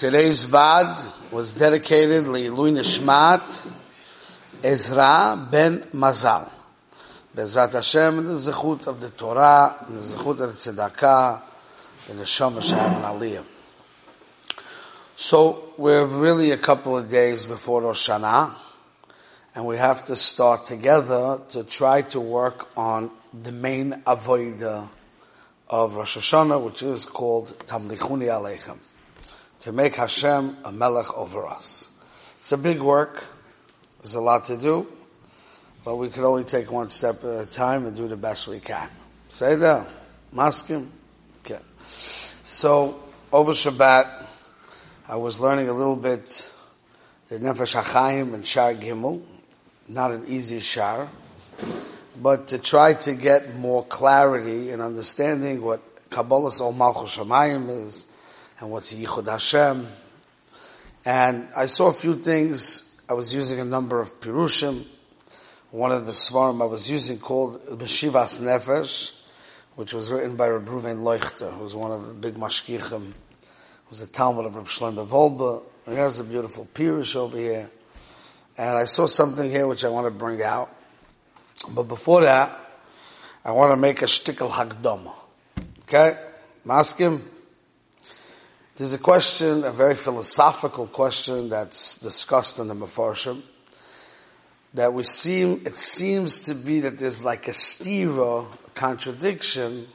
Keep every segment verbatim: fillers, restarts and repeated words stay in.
Today's Vad was dedicated to Leilui Nishmat Ezra ben Mazal. Bezrat Hashem, in the Zechut of the Torah, in the Zechut of the Tzedakah, in the Shema Sha'an Aliyah. So we're really a couple of days before Rosh Hashanah, and we have to start together to try to work on the main avodah of Rosh Hashanah, which is called Tamlichuni Aleichem, to make Hashem a melech over us. It's a big work. There's a lot to do, but we can only take one step at a time and do the best we can. Say that. Maskim? Okay. So, over Shabbat, I was learning a little bit the Nefesh HaChayim and Shar Gimel. Not an easy Shar, but to try to get more clarity and understanding what Kabbalah's Ol Malchus Shamayim is and what's Yichud Hashem. And I saw a few things. I was using a number of Pirushim. One of the Svarim I was using called Meshivas Nefesh, which was written by Reb Reuven Leuchter, who was one of the big Mashkichim, who was a Talmud of Reb Shlomo Volber. And he has a beautiful Pirush over here. And I saw something here which I want to bring out. But before that, I want to make a shtickl hakdama. Okay? Maskim? There's a question, a very philosophical question that's discussed in the Mefarshim, that we seem, it seems to be that there's like a stira, a contradiction,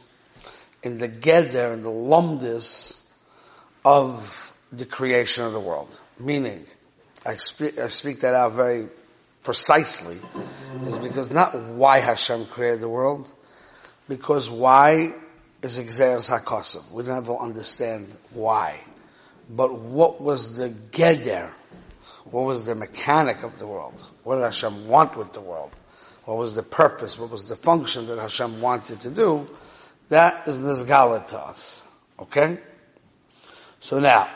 in the geder, in the lumdus of the creation of the world. Meaning, I speak, I speak that out very precisely, is because not why Hashem created the world, because why is exeres hakasav. We never understand why. But what was the geder? What was the mechanic of the world? What did Hashem want with the world? What was the purpose? What was the function that Hashem wanted to do? That is nizgala to us. Okay? So now,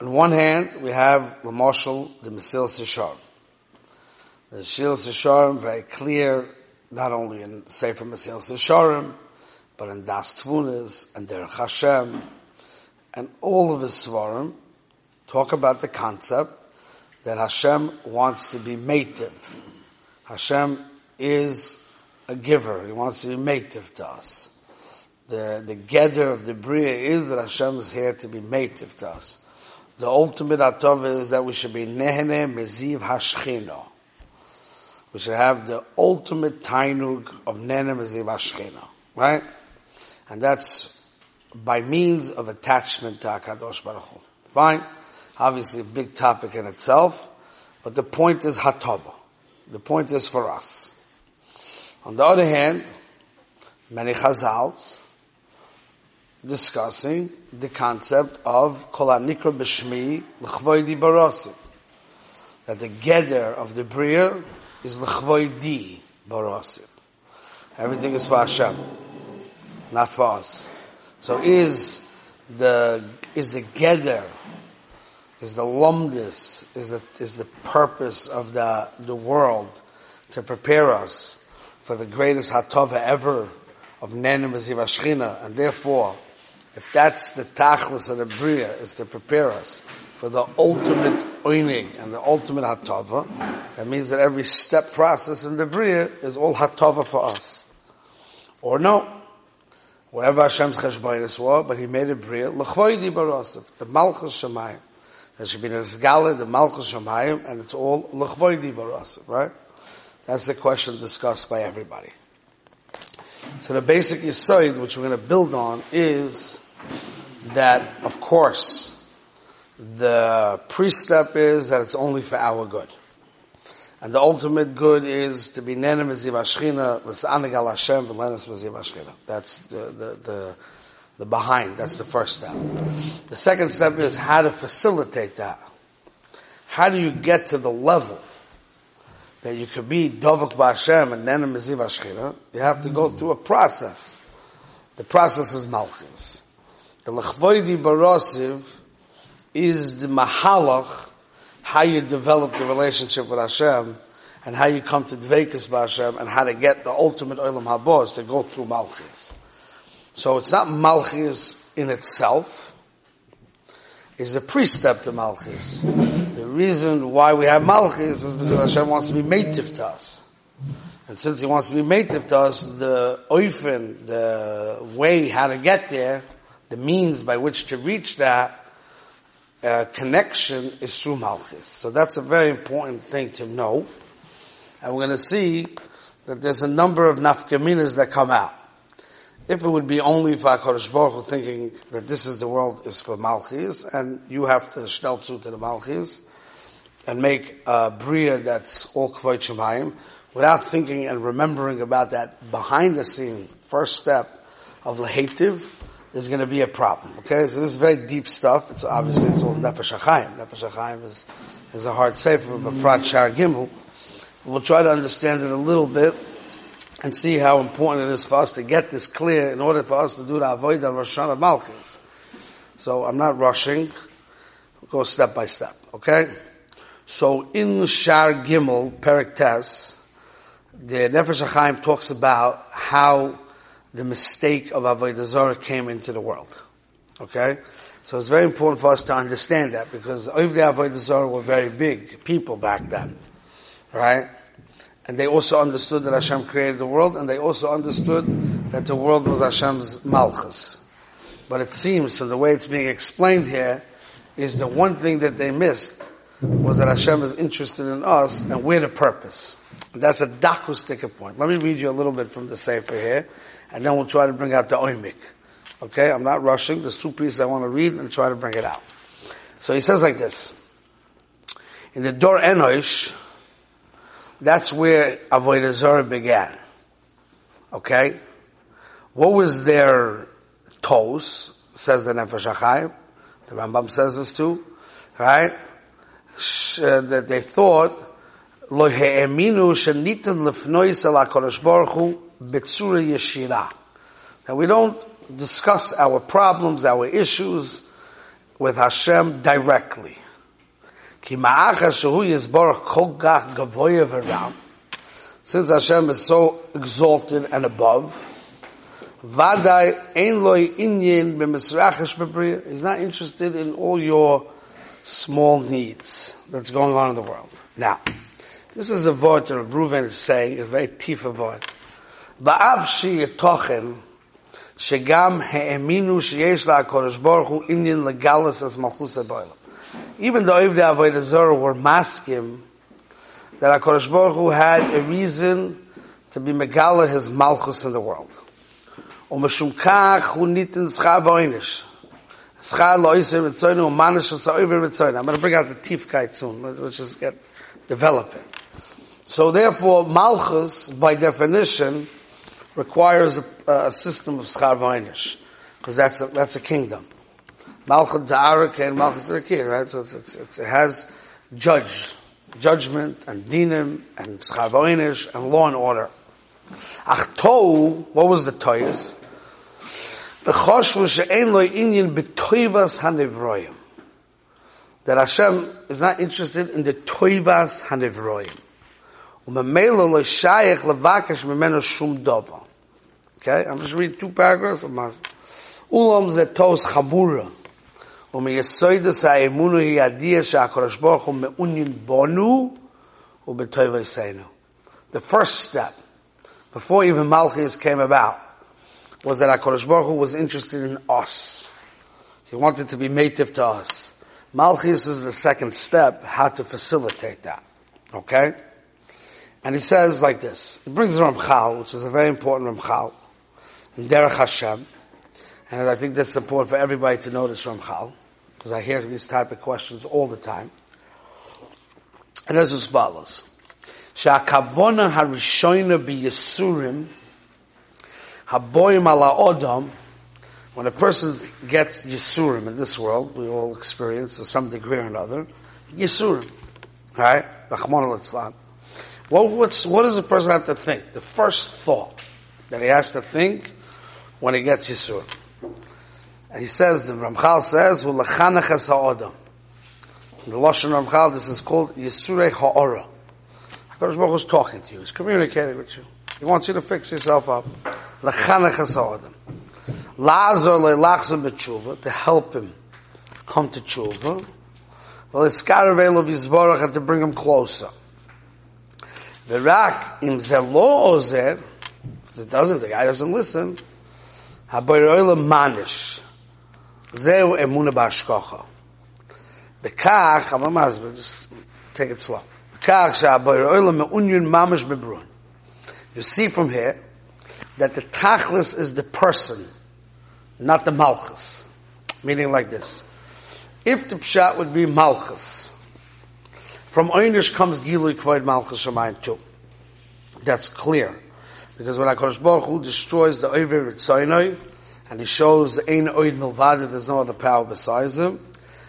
on one hand, we have the Moshel, the Moshel Sishor. The Moshel Sishorim, very clear, not only in Sefer Moshel Sishorim, but in Das Tvunas and Derech Hashem, and all of his Svarim talk about the concept that Hashem wants to be meitiv. Hashem is a giver. He wants to be meitiv to us. The, the gather of the Bria is that Hashem is here to be meitiv to us. The ultimate atov is that we should be nehene meziv hashchino. We should have the ultimate tainug of Nene Meziv HaShechina, right? And that's by means of attachment to HaKadosh Baruch Hu. Fine. Obviously a big topic in itself, but the point is Hatava. The point is for us. On the other hand, many Chazals discussing the concept of Kol Nikra B'Shemi L'Khvoi Di Barosit, that the gather of the Bria is L'Khvoi Di Barosit. Everything is for Hashem, not for us. So is the is the gather, is the lumdus, is the is the purpose of the the world to prepare us for the greatest hatava ever of Nene Meziv HaShechina, and therefore, if that's the tachlis of the bria, is to prepare us for the ultimate oinig and the ultimate hatava, that means that every step process in the bria is all hatava for us. Or no, whatever Hashem's cheshbonis was, but He made a bria l'chvoi di barosit, the malchus shemayim. There should be nizgala, the malchus shemayim, and it's all l'chvoi di barosit, right? That's the question discussed by everybody. So the basic yisoid, which we're going to build on, is that, of course, the pre-step is that it's only for our good. And the ultimate good is to be Nene Meziv HaShechina, L'S'aneg Al Hashem, V'Lenes Meziv HaShechina. That's the, the, the, the behind. That's the first step. The second step is how to facilitate that. How do you get to the level that you could be Dovuk B'Hashem and Nene Meziv HaShechina? You have to go through a process. The process is Malchus. The L'Chvoi Di Barosiv is the Mahalach, how you develop the relationship with Hashem, and how you come to Dveikus B'Hashem, and how to get the ultimate Olam Habos to go through Malchus. So it's not Malchus in itself, is a pre-step to Malchus. The reason why we have Malchus is because Hashem wants to be meitiv to us. And since He wants to be meitiv to us, the oifen, the way how to get there, the means by which to reach that uh, connection is through Malchus. So that's a very important thing to know. And we're going to see that there's a number of nafkaminas that come out. If it would be only for HaKadosh Baruch Hu thinking that this is the world is for Malchis, and you have to shnelzu to the Malchis, and make a bria that's all Kvod Shemayim, without thinking and remembering about that behind the scene first step of Lehetiv, is going to be a problem. Okay, so this is very deep stuff. It's obviously it's all Nefesh HaChayim. Nefesh HaChayim is, is a hard sefer, but Frat Shar Gimel. We'll try to understand it a little bit and see how important it is for us to get this clear in order for us to do the avodah on Rosh Hashanah Malchus. So I'm not rushing. We'll go step by step. Okay? So in Shar Gimel, Perek Tes, the Nefesh HaChayim talks about how the mistake of avodah zarah came into the world. Okay? So it's very important for us to understand that because Oivdei avodah zarah were very big people back then. Right? And they also understood that Hashem created the world, and they also understood that the world was Hashem's Malchus. But it seems, so the way it's being explained here, is the one thing that they missed was that Hashem is interested in us, and we're the purpose. And that's a dakus ticket point. Let me read you a little bit from the Sefer here, and then we'll try to bring out the oimik. Okay? I'm not rushing. There's two pieces I want to read and try to bring it out. So he says like this. In the Dor Enosh, that's where avodah zarah began. Okay? What was their tos? Says the Nefesh HaChayim. The Rambam says this too. Right? That they thought, lo he'eminu shenitin lefnois ala HaKadosh Baruch Hu b'tzura yeshira. Now we don't discuss our problems, our issues with Hashem directly. Since Hashem is so exalted and above, he's not interested in all your small needs that's going on in the world. Now, this is a word that Reb Reuven is saying, a very tifa word. Even though if the avodah zarah were maskim, that HaKadosh Baruch Hu had a reason to be megala his malchus in the world. I'm going to bring out the tifkait soon. Let's just get developing. So therefore, malchus, by definition, requires a, a system of schar v'oinish, because that's a, that's a kingdom. Malchut Da'araka and Malchut Da'araki, right? So it's, it's, it's, it has judge, judgment, and dinim, and schavoinish, and law and order. Achtou, what was the toys? That Hashem is not interested in the toivas hanevroim. Umemelo lo shayech levakesh memeno shum dova. Okay, I'm just reading two paragraphs of Mas. Ulam zetos chamura. The first step, before even Malchus came about, was that HaKadosh Baruch Hu was interested in us. He wanted to be meitiv to us. Malchus is the second step, how to facilitate that. Okay? And he says like this. He brings Ramchal, which is a very important Ramchal, in Derech Hashem. And I think that's important for everybody to notice Ramchal, because I hear these type of questions all the time. And as as follows. Sha'akavona harishona b'yesurim haboyim ala odom. When a person gets yesurim in this world, we all experience to some degree or another, yesurim. Right? Rahman al-Islam. Well, what's, what does a person have to think? The first thought that he has to think when he gets yesurim. And he says, the Ramchal says, "Ulechanach es ha'odam." In the Lashon Ramchal, this is called Yisurei HaOra. HaKadosh Baruch Hu is talking to you. He's communicating with you. He wants you to fix yourself up. Lechanach es ha'odam. La'azor le'lachzor b'tshuva, to help him come to tshuva, and to bring him closer. If it doesn't, the guy doesn't listen, manish. Just take it slow. You see from here that the tachlis is the person, not the malchus. Meaning like this. If the pshat would be malchus, from oynish comes gilui kvoid malchus shamayim too. That's clear. Because when HaKadosh Baruch Hu destroys the oiver ritzoinoi, and he shows ein oid milvada, there's no other power besides him,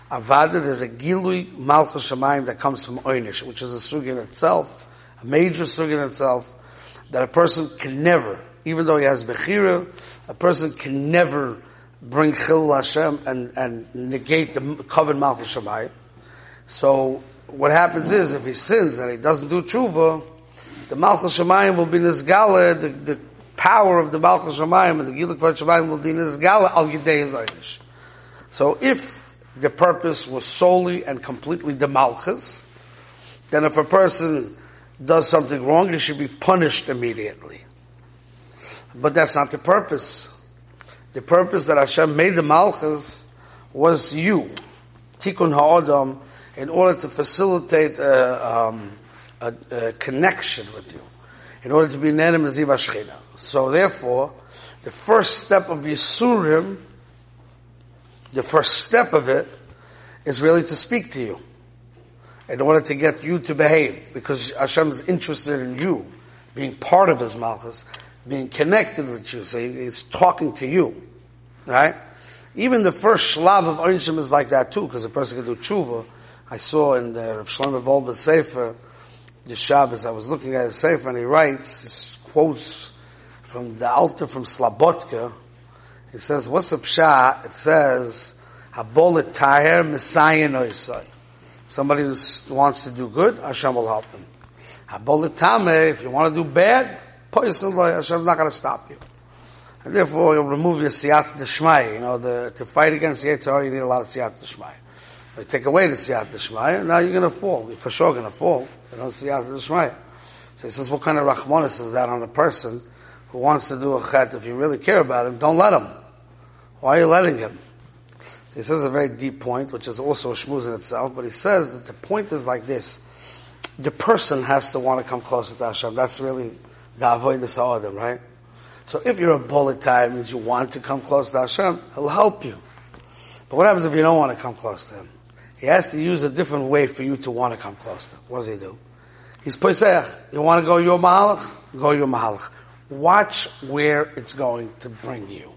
avada, there's a gilui malchus shamayim that comes from oynish, which is a sug in itself, a major sug in itself, that a person can never, even though he has bechira, a person can never bring chil Hashem and, and negate the covenant malchus shamayim. So what happens is, if he sins and he doesn't do tshuva, the malchus shamayim will be nizgala, the, the power of the malchus shamayim and the gilui kvoid shamayim will be nizgala al yidei his oynish. So if the purpose was solely and completely the malchus, then if a person does something wrong, he should be punished immediately. But that's not the purpose. The purpose that Hashem made the Malchus was you, Tikkun HaAdam, in order to facilitate a, um, a, a connection with you, in order to be Nenem Ziv HaShechina. So therefore, the first step of Yisurim, the first step of it, is really to speak to you, in order to get you to behave, because Hashem is interested in you, being part of His Malchus, being connected with you, so He's talking to you, right? Even the first shlav of Einshim is like that too, because a person can do tshuva. I saw in the Reb Shlomo Volber Sefer, the Shabbos, I was looking at his Sefer, and he writes, he quotes from the altar from Slabotka. He says, what's a pshat? It says, Habolet Taher Messiah Noisai. Somebody who wants to do good, Hashem will help him. Haboletame, if you want to do bad, personally, Hashem is not going to stop you. And therefore, you'll remove your siyat d'shmai. You know, the, to fight against the Yetzirah, you need a lot of siyat d'shmai. You take away the siyat d'shmai, now you're going to fall. You're for sure going to fall. You know, siyat d'shmai. So he says, what kind of rachmanis is that on a person who wants to do a chet? If you really care about him, don't let him. Why are you letting him? He says a very deep point, which is also a shmuz in itself, but he says that the point is like this. The person has to want to come closer to Hashem. That's really the avodah sa'adam, right? So if you're a boletai, it means you want to come close to Hashem, He'll help you. But what happens if you don't want to come close to Him? He has to use a different way for you to want to come close to Him. What does He do? He's poseach. You want to go your mahalach? Go your mahalach. Watch where it's going to bring you.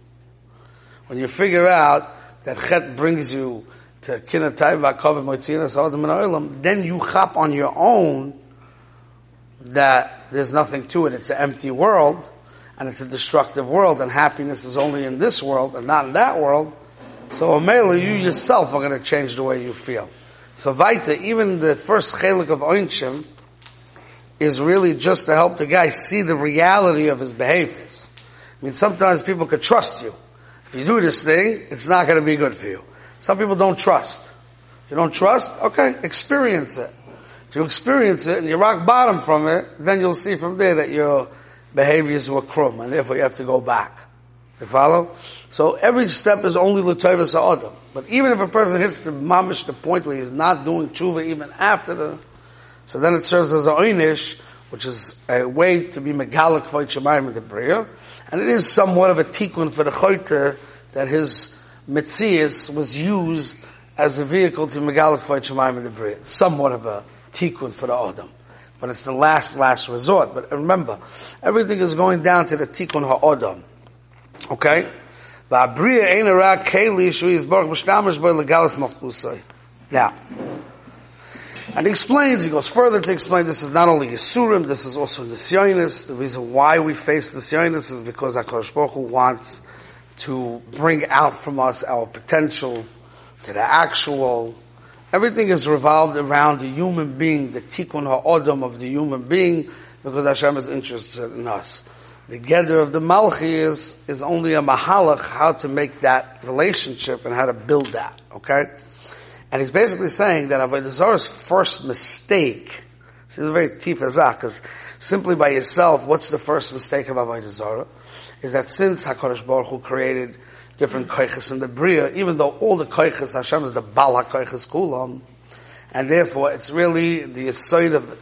When you figure out that chet brings you to kinatay v'akov v'motzina sa'odem v'no'olam, then you hop on your own that there's nothing to it. It's an empty world, and it's a destructive world, and happiness is only in this world and not in that world. So, Omele, you yourself are going to change the way you feel. So, Vaita, even the first chelik of Oinshim is really just to help the guy see the reality of his behaviors. I mean, sometimes people could trust you. If you do this thing, it's not going to be good for you. Some people don't trust. You don't trust? Okay, experience it. If you experience it and you rock bottom from it, then you'll see from there that your behaviors were krum, and therefore you have to go back. You follow? So every step is only l'toiva sa'odam. But even if a person hits the mamish, the point where he's not doing tshuva even after the, so then it serves as a oynish, which is a way to be megala kvoit shemayim in the bria. And it is somewhat of a tikkun for the choiter that his metzias was used as a vehicle to megala kvoit shemayim in the bria. Somewhat of a tikkun for the Adam. But it's the last, last resort. But remember, everything is going down to the tikkun ha'odam. Okay? Now, and he explains, he goes further to explain, this is not only Yisurim, this is also Nisyonis. The reason why we face Nisyonis is because HaKadosh Baruch Hu wants to bring out from us our potential to the actual. Everything is revolved around the human being, the tikkun ha'odam of the human being, because Hashem is interested in us. the gather of the Malchi is, is only a mahalach, how to make that relationship and how to build that, okay? And he's basically saying that Avodah Zarah's first mistake, this is a very tifazah, because simply by yourself, what's the first mistake of Avodah Zarah? Is that since HaKadosh Baruch Hu created different koiches in the Bria, even though all the koiches, Hashem is the Baal HaKoiches Kulam, and therefore it's really the aside of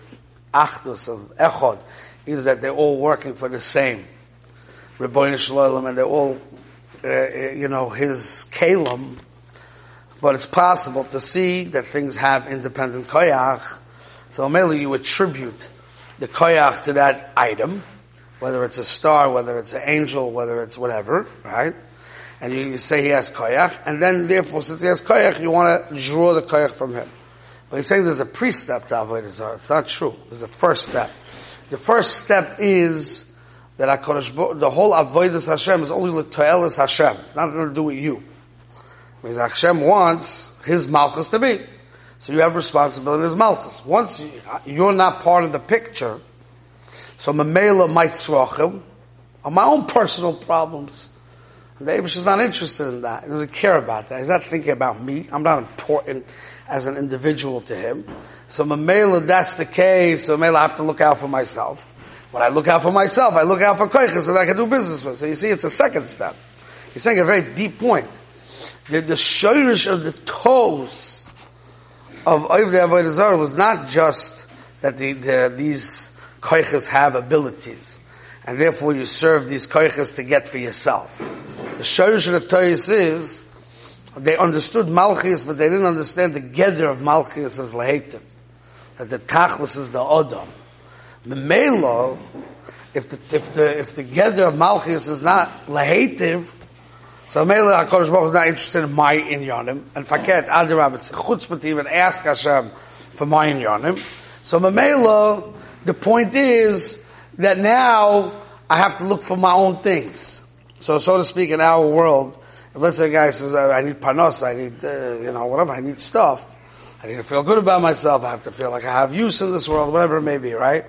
Achdus, of Echod, is that they're all working for the same Ribbono Shel Olam, and they're all, uh, you know, his Kalim. But it's possible to see that things have independent koyach. So mainly you attribute the koyach to that item, whether it's a star, whether it's an angel, whether it's whatever, right? And you, you say he has koyach, and then therefore since he has koyach, you want to draw the koyach from him. But he's saying there's a pre-step to Avodah Zarah. It's not true. There's a first step. The first step is that HaKadosh, the whole Avodas Hashem is only l'toelas Hashem. It's not going to do with you. Because Hashem wants his Malchus to be. So you have responsibility as Malchus. Once you, you're not part of the picture, so Mamela might tzrochim are my own personal problems. And the Eibush is not interested in that. He doesn't care about that. He's not thinking about me. I'm not important as an individual to him. So Mamela, that's the case. So Mamela, I have to look out for myself. When I look out for myself, I look out for koiches that I can do business with. So you see, it's a second step. He's saying a very deep point. The, the shoirish of the toes of Avodah Zarah was not just that the, the, these koiches have abilities, and therefore you serve these koiches to get for yourself. The shoirish of the toes is they understood Malchus, but they didn't understand the gather of Malchus as Lehetim, that the Tachlis is the Odom. Memelo, if the if the if the gather of Malchus is not Lehetim, so mainly HaKadosh Baruch Hu is not interested in my inyanim, and Faket, Adirab, it's chutzpah to even ask Hashem for my inyanim. So Mamela, the point is that now I have to look for my own things. So, so to speak, in our world, if let's say a guy says, I need panos, I need, uh, you know, whatever, I need stuff, I need to feel good about myself, I have to feel like I have use in this world, whatever it may be, right?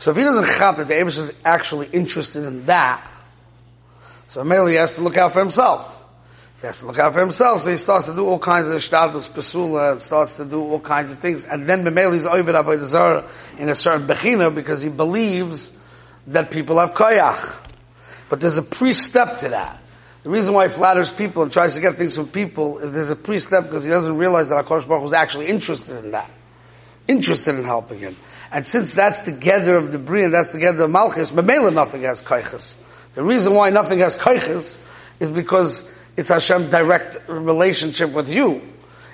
So if he doesn't chap that the Eibush is actually interested in that, so mainly he has to look out for himself. He has to look out for himself, so he starts to do all kinds of shtatus, pesula, and starts to do all kinds of things. And then mainly he's over Avodah Zarah in a certain bechina because he believes that people have koyach. But there's a pre-step to that. The reason why he flatters people and tries to get things from people is there's a pre-step because he doesn't realize that HaKadosh Baruch Hu was actually interested in that. Interested in helping him. And since that's the gather of the Bria, that's the gather of Malchus, Mamela nothing has koyches. The reason why nothing has koiches is because it's Hashem's direct relationship with you.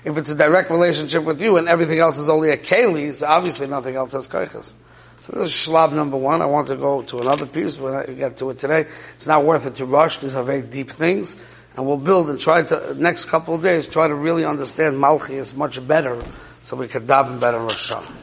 If it's a direct relationship with you and everything else is only a keli, so obviously nothing else has koiches. So this is shlab number one. I want to go to another piece. We'll get to it today. It's not worth it to rush. These are very deep things. And we'll build and try to, next couple of days, try to really understand Malchi is much better so we can daven better in Rosh Hashanah.